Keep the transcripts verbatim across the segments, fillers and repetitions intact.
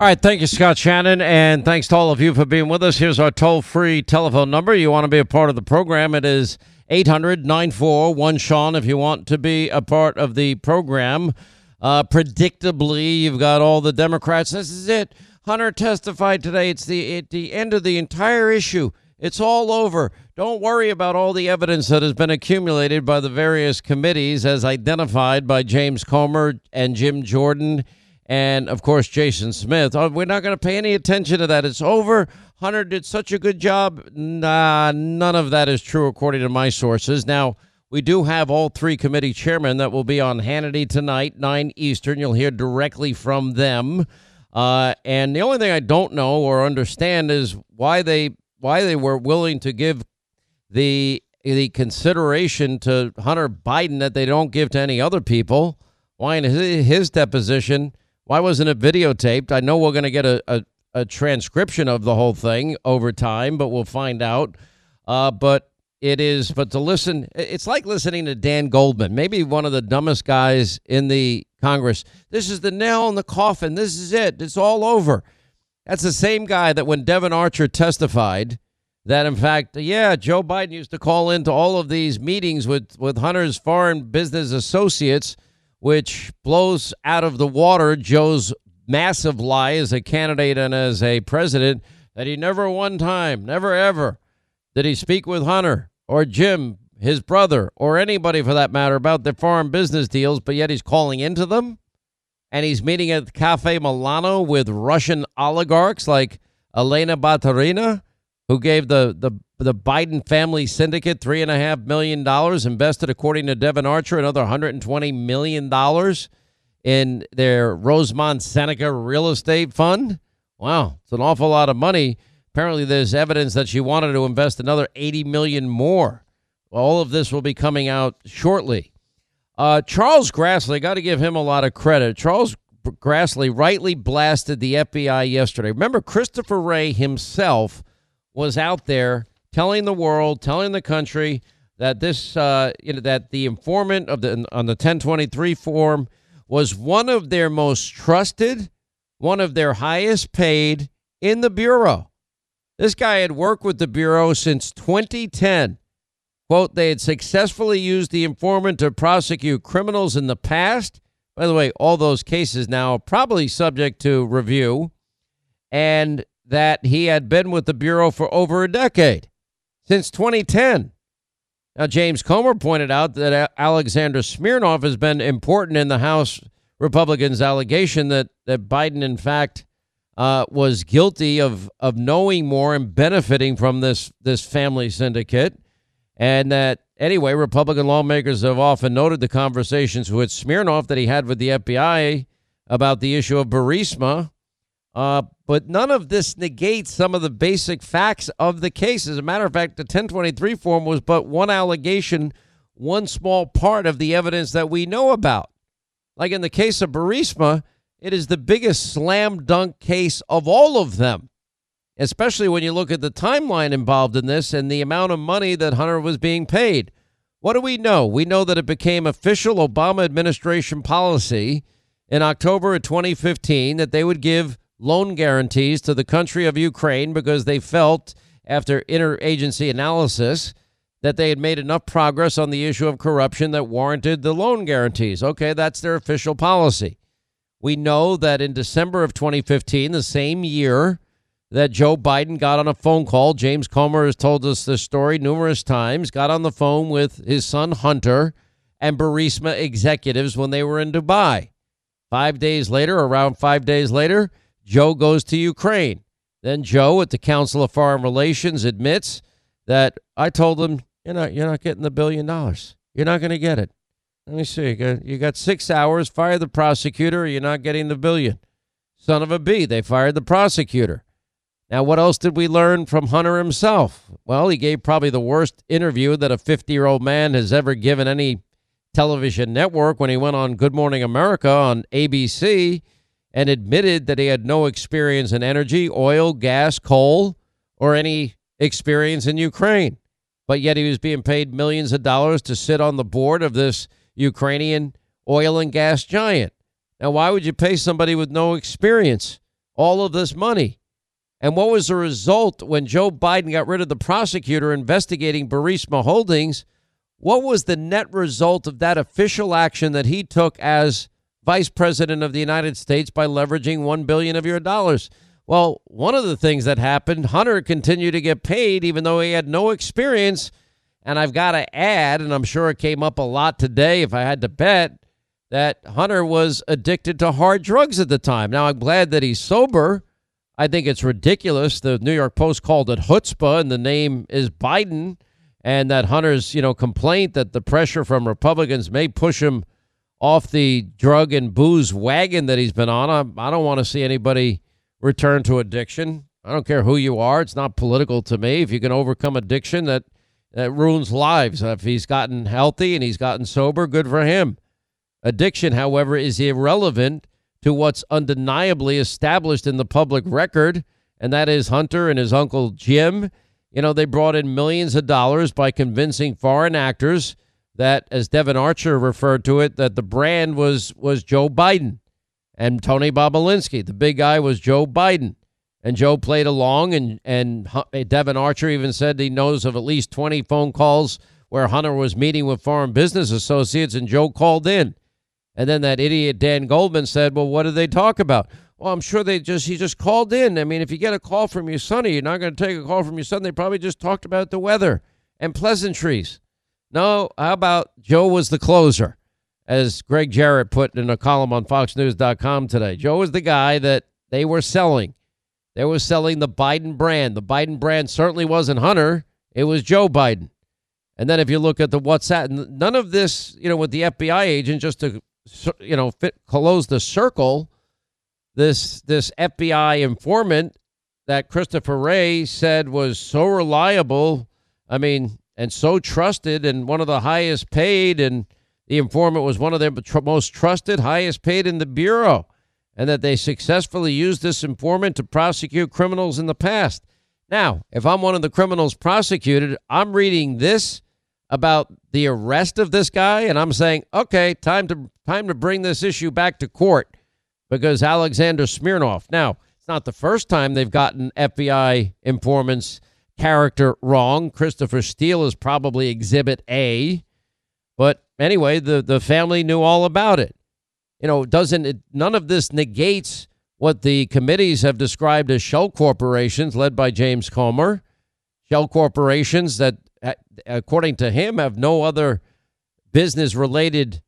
All right, thank you, Scott Shannon, and thanks to all of you for being with us. Here's our toll-free telephone number. You want to be a part of the program, it is eight hundred, nine four one, Sean if you want to be a part of the program. Uh, predictably, you've got all the Democrats. This is it. Hunter testified today. It's the, at the end of the entire issue. It's all over. Don't worry about all the evidence that has been accumulated by the various committees as identified by James Comer and Jim Jordan and, of course, Jason Smith. Oh, we're not going to pay any attention to that. It's over. Hunter did such a good job. Nah, none of that is true, according to my sources. Now, we do have all three committee chairmen that will be on Hannity tonight, nine Eastern. You'll hear directly from them. Uh, and the only thing I don't know or understand is why they why they were willing to give the the consideration to Hunter Biden that they don't give to any other people. Why in his, his deposition? Why wasn't it videotaped? I know we're going to get a, a, a transcription of the whole thing over time, but we'll find out. Uh, but it is, but to listen, it's like listening to Dan Goldman, maybe one of the dumbest guys in the Congress. This is the nail in the coffin. This is it. It's all over. That's the same guy that when Devin Archer testified that, in fact, yeah, Joe Biden used to call into all of these meetings with, with Hunter's foreign business associates, which blows out of the water Joe's massive lie as a candidate and as a president that he never one time, never ever, did he speak with Hunter or Jim, his brother, or anybody for that matter about their foreign business deals, but yet he's calling into them. And he's meeting at Cafe Milano with Russian oligarchs like Elena Baturina, who gave the, the, the Biden family syndicate three point five million dollars, invested, according to Devin Archer, another one hundred twenty million dollars in their Rosemont Seneca real estate fund. Wow, it's an awful lot of money. Apparently, there's evidence that she wanted to invest another eighty million dollars more. Well, all of this will be coming out shortly. Uh, Charles Grassley, got to give him a lot of credit. Charles Grassley rightly blasted the F B I yesterday. Remember, Christopher Wray himself was out there telling the world, telling the country that this, uh, you know, that the informant of the on the ten twenty-three form was one of their most trusted, one of their highest paid in the Bureau. This guy had worked with the Bureau since twenty ten. Quote, they had successfully used the informant to prosecute criminals in the past. By the way, all those cases now are probably subject to review. And that he had been with the Bureau for over a decade, since twenty ten. Now, James Comer pointed out that Alexander Smirnov has been important in the House Republicans' allegation that, that Biden, in fact, uh, was guilty of, of knowing more and benefiting from this, this family syndicate. And that, anyway, Republican lawmakers have often noted the conversations with Smirnov that he had with the F B I about the issue of Burisma. Uh, but none of this negates some of the basic facts of the case. As a matter of fact, the ten twenty-three form was but one allegation, one small part of the evidence that we know about. Like in the case of Burisma, it is the biggest slam dunk case of all of them, especially when you look at the timeline involved in this and the amount of money that Hunter was being paid. What do we know? We know that it became official Obama administration policy in October of twenty fifteen that they would give loan guarantees to the country of Ukraine because they felt, after interagency analysis, that they had made enough progress on the issue of corruption that warranted the loan guarantees. Okay, that's their official policy. We know that in December of twenty fifteen, the same year that Joe Biden got on a phone call, James Comer has told us this story numerous times, got on the phone with his son Hunter and Burisma executives when they were in Dubai. Five days later, around five days later, Joe goes to Ukraine. Then Joe at the Council of Foreign Relations admits that I told him, you're not, you're not getting the billion dollars. You're not going to get it. Let me see. You got, you got six hours. Fire the prosecutor. Or you're not getting the billion. Son of a bee. They fired the prosecutor. Now, what else did we learn from Hunter himself? Well, he gave probably the worst interview that a fifty-year-old man has ever given any television network when he went on Good Morning America on A B C and admitted that he had no experience in energy, oil, gas, coal, or any experience in Ukraine. But yet he was being paid millions of dollars to sit on the board of this Ukrainian oil and gas giant. Now, why would you pay somebody with no experience all of this money? And what was the result when Joe Biden got rid of the prosecutor investigating Burisma Holdings? What was the net result of that official action that he took as vice president of the United States by leveraging one billion dollars of your dollars? Well, one of the things that happened, Hunter continued to get paid even though he had no experience. And I've got to add, and I'm sure it came up a lot today if I had to bet, that Hunter was addicted to hard drugs at the time. Now, I'm glad that he's sober. I think it's ridiculous. The New York Post called it chutzpah, and the name is Biden, and that Hunter's, you know, complaint that the pressure from Republicans may push him off the drug and booze wagon that he's been on. I, I don't want to see anybody return to addiction. I don't care who you are. It's not political to me. If you can overcome addiction, that, that ruins lives. If he's gotten healthy and he's gotten sober, good for him. Addiction, however, is irrelevant to what's undeniably established in the public record, and that is Hunter and his uncle Jim. You know, they brought in millions of dollars by convincing foreign actors that, as Devin Archer referred to it, that the brand was was Joe Biden and Tony Bobolinsky. The big guy was Joe Biden, and Joe played along, and, and Devin Archer even said he knows of at least twenty phone calls where Hunter was meeting with foreign business associates, and Joe called in. And then that idiot Dan Goldman said, well, what did they talk about? Well, I'm sure they just, he just called in. I mean, if you get a call from your sonny, you're not going to take a call from your son. They probably just talked about the weather and pleasantries. No, how about Joe was the closer, as Greg Jarrett put in a column on fox news dot com today. Joe was the guy that they were selling. They were selling the Biden brand. The Biden brand certainly wasn't Hunter. It was Joe Biden. And then if you look at the WhatsApp, none of this, you know, with the F B I agent, just to, you know, fit, close the circle, this this F B I informant that Christopher Wray said was so reliable, I mean, and so trusted, and one of the highest paid, and the informant was one of their most trusted, highest paid in the Bureau, and that they successfully used this informant to prosecute criminals in the past. Now, if I'm one of the criminals prosecuted, I'm reading this about the arrest of this guy, and I'm saying, okay, time to time to bring this issue back to court because Alexander Smirnov. Now, it's not the first time they've gotten F B I informants' character wrong. Christopher Steele is probably Exhibit A. But anyway, the, the family knew all about it. You know, doesn't it, none of this negates what the committees have described as shell corporations led by James Comer, shell corporations that, according to him, have no other business-related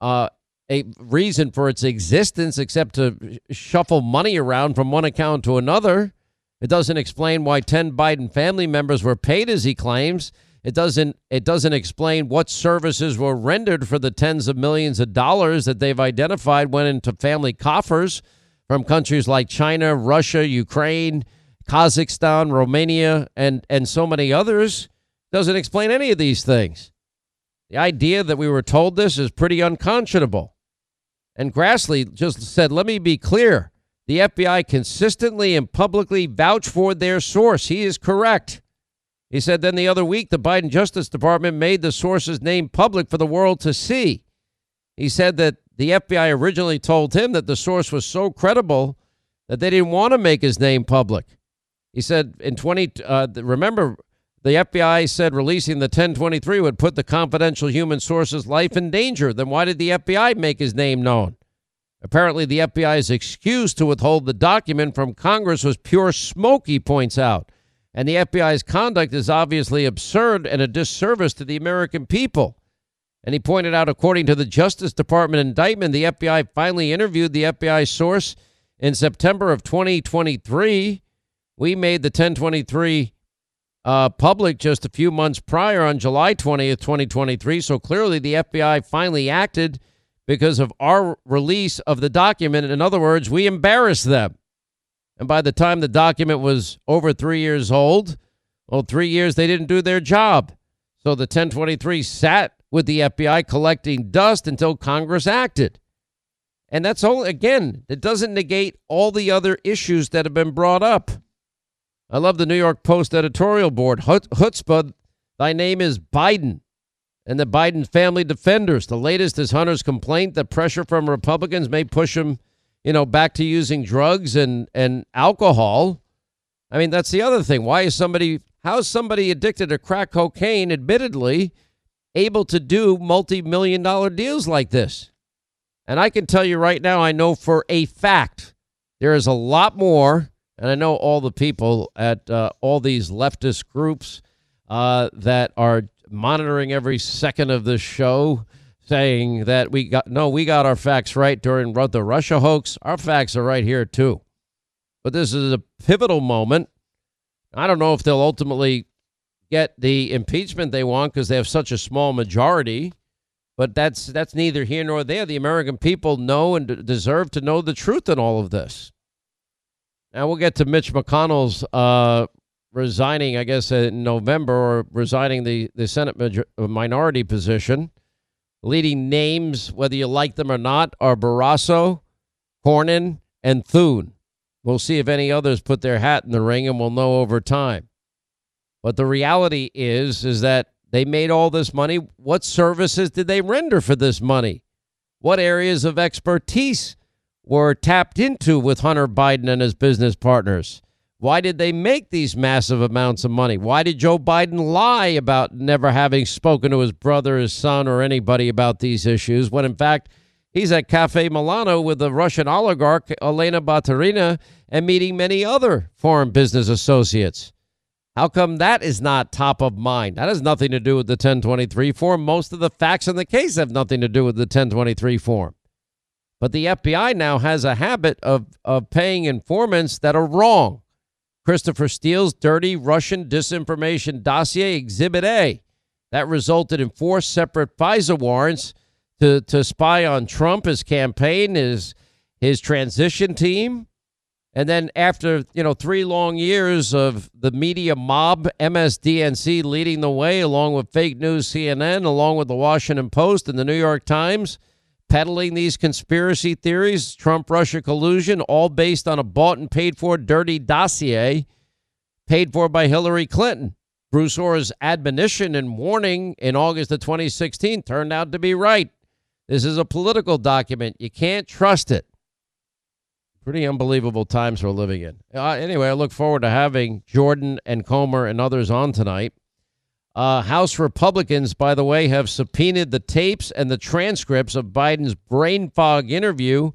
uh, a reason for its existence except to shuffle money around from one account to another. It doesn't explain why ten Biden family members were paid, as he claims. It doesn't, it doesn't explain what services were rendered for the tens of millions of dollars that they've identified went into family coffers from countries like China, Russia, Ukraine, Kazakhstan, Romania, and, and so many others. Doesn't explain any of these things. The idea that we were told this is pretty unconscionable. And Grassley just said, let me be clear. The F B I consistently and publicly vouched for their source. He is correct. He said, then the other week, the Biden Justice Department made the source's name public for the world to see. He said that the F B I originally told him that the source was so credible that they didn't want to make his name public. He said in twenty, uh, remember, the F B I said releasing the ten twenty-three would put the confidential human source's life in danger. Then why did the F B I make his name known? Apparently, the F B I's excuse to withhold the document from Congress was pure smoke, he points out. And the F B I's conduct is obviously absurd and a disservice to the American people. And he pointed out, according to the Justice Department indictment, the F B I finally interviewed the F B I source in September of twenty twenty-three. We made the ten twenty-three Uh, public just a few months prior on July twentieth, twenty twenty-three. So clearly the F B I finally acted because of our release of the document. In other words, we embarrassed them. And by the time the document was over three years old, well, three years, they didn't do their job. So the ten twenty-three sat with the F B I collecting dust until Congress acted. And that's all. Again, it doesn't negate all the other issues that have been brought up. I love the New York Post editorial board. Chutzpah, thy name is Biden, and the Biden family defenders. The latest is Hunter's complaint that pressure from Republicans may push him, you know, back to using drugs and, and alcohol. I mean, that's the other thing. Why is somebody, how is somebody addicted to crack cocaine, admittedly, able to do multi-million dollar deals like this? And I can tell you right now, I know for a fact there is a lot more, and I know all the people at uh, all these leftist groups uh, that are monitoring every second of this show, saying that we got, no, we got our facts right during the Russia hoax. Our facts are right here, too. But this is a pivotal moment. I don't know if they'll ultimately get the impeachment they want because they have such a small majority. But that's that's neither here nor there. The American people know and deserve to know the truth in all of this. Now, we'll get to Mitch McConnell's uh, resigning, I guess, in November, or resigning the, the Senate major- minority position. Leading names, whether you like them or not, are Barrasso, Cornyn, and Thune. We'll see if any others put their hat in the ring, and we'll know over time. But the reality is, is that they made all this money. What services did they render for this money? What areas of expertise were tapped into with Hunter Biden and his business partners? Why did they make these massive amounts of money? Why did Joe Biden lie about never having spoken to his brother, his son, or anybody about these issues, when in fact he's at Cafe Milano with the Russian oligarch Elena Baturina and meeting many other foreign business associates? How come that is not top of mind? That has nothing to do with the ten twenty-three form. Most of the facts in the case have nothing to do with the ten twenty-three form. But the F B I now has a habit of, of paying informants that are wrong. Christopher Steele's dirty Russian disinformation dossier, Exhibit A, that resulted in four separate FISA warrants to, to spy on Trump, his campaign, his, his transition team. And then after, you know, three long years of the media mob, M S D N C leading the way, along with fake news C N N, along with the Washington Post and the New York Times, peddling these conspiracy theories, Trump-Russia collusion, all based on a bought and paid for dirty dossier paid for by Hillary Clinton. Bruce Orr's admonition and warning in August of twenty sixteen turned out to be right. This is a political document. You can't trust it. Pretty unbelievable times we're living in. Uh, anyway, I look forward to having Jordan and Comer and others on tonight. Uh, House Republicans, by the way, have subpoenaed the tapes and the transcripts of Biden's brain fog interview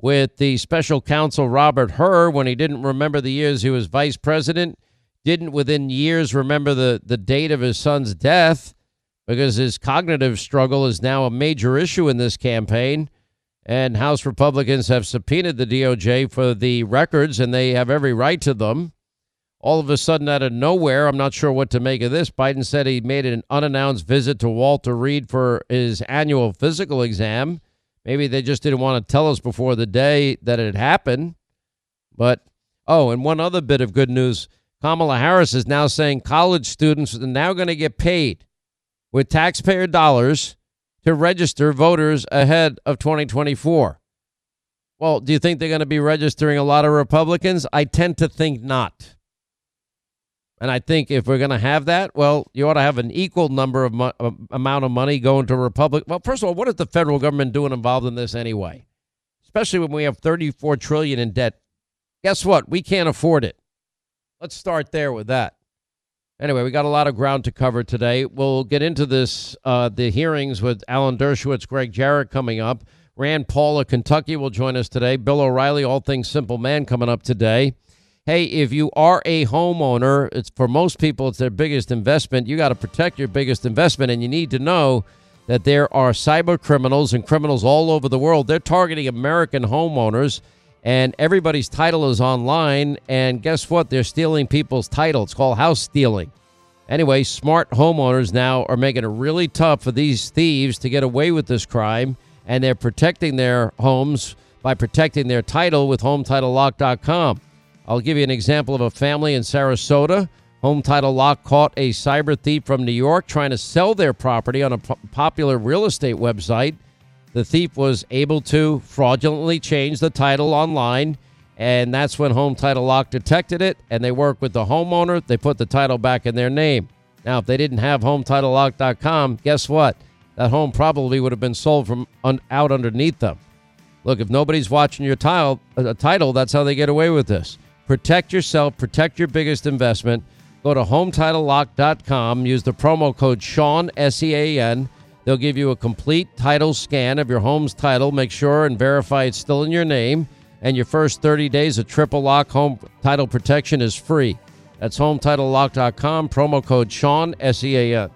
with the special counsel Robert Herr when he didn't remember the years he was vice president, didn't within years remember the, the date of his son's death, because his cognitive struggle is now a major issue in this campaign. And House Republicans have subpoenaed the D O J for the records, and they have every right to them. All of a sudden, out of nowhere, I'm not sure what to make of this. Biden said he made an unannounced visit to Walter Reed for his annual physical exam. Maybe they just didn't want to tell us before the day that it happened. But, oh, and one other bit of good news. Kamala Harris is now saying college students are now going to get paid with taxpayer dollars to register voters ahead of twenty twenty-four. Well, do you think they're going to be registering a lot of Republicans? I tend to think not. And I think if we're going to have that, well, you ought to have an equal number of mo- amount of money going to Republic. Well, first of all, what is the federal government doing involved in this anyway? Especially when we have thirty-four trillion dollars in debt. Guess what? We can't afford it. Let's start there with that. Anyway, we got a lot of ground to cover today. We'll get into this, uh, the hearings with Alan Dershowitz, Greg Jarrett coming up. Rand Paul of Kentucky will join us today. Bill O'Reilly, All Things Simple Man, coming up today. Hey, if you are a homeowner, it's for most people, it's their biggest investment. You got to protect your biggest investment, and you need to know that there are cyber criminals and criminals all over the world. They're targeting American homeowners. And everybody's title is online. And guess what? They're stealing people's title. It's called house stealing. Anyway, smart homeowners now are making it really tough for these thieves to get away with this crime. And they're protecting their homes by protecting their title with Home Title Lock dot com. I'll give you an example of a family in Sarasota. Home Title Lock caught a cyber thief from New York trying to sell their property on a po- popular real estate website. The thief was able to fraudulently change the title online, and that's when Home Title Lock detected it, and they worked with the homeowner. They put the title back in their name. Now, if they didn't have Home Title Lock dot com, guess what? That home probably would have been sold from un- out underneath them. Look, if nobody's watching your tile, uh, title, that's how they get away with this. Protect yourself. Protect your biggest investment. Go to Home Title Lock dot com. Use the promo code Sean, S E A N. They'll give you a complete title scan of your home's title. Make sure and verify it's still in your name. And your first thirty days of triple lock home title protection is free. That's Home Title Lock dot com. Promo code Sean, S E A N.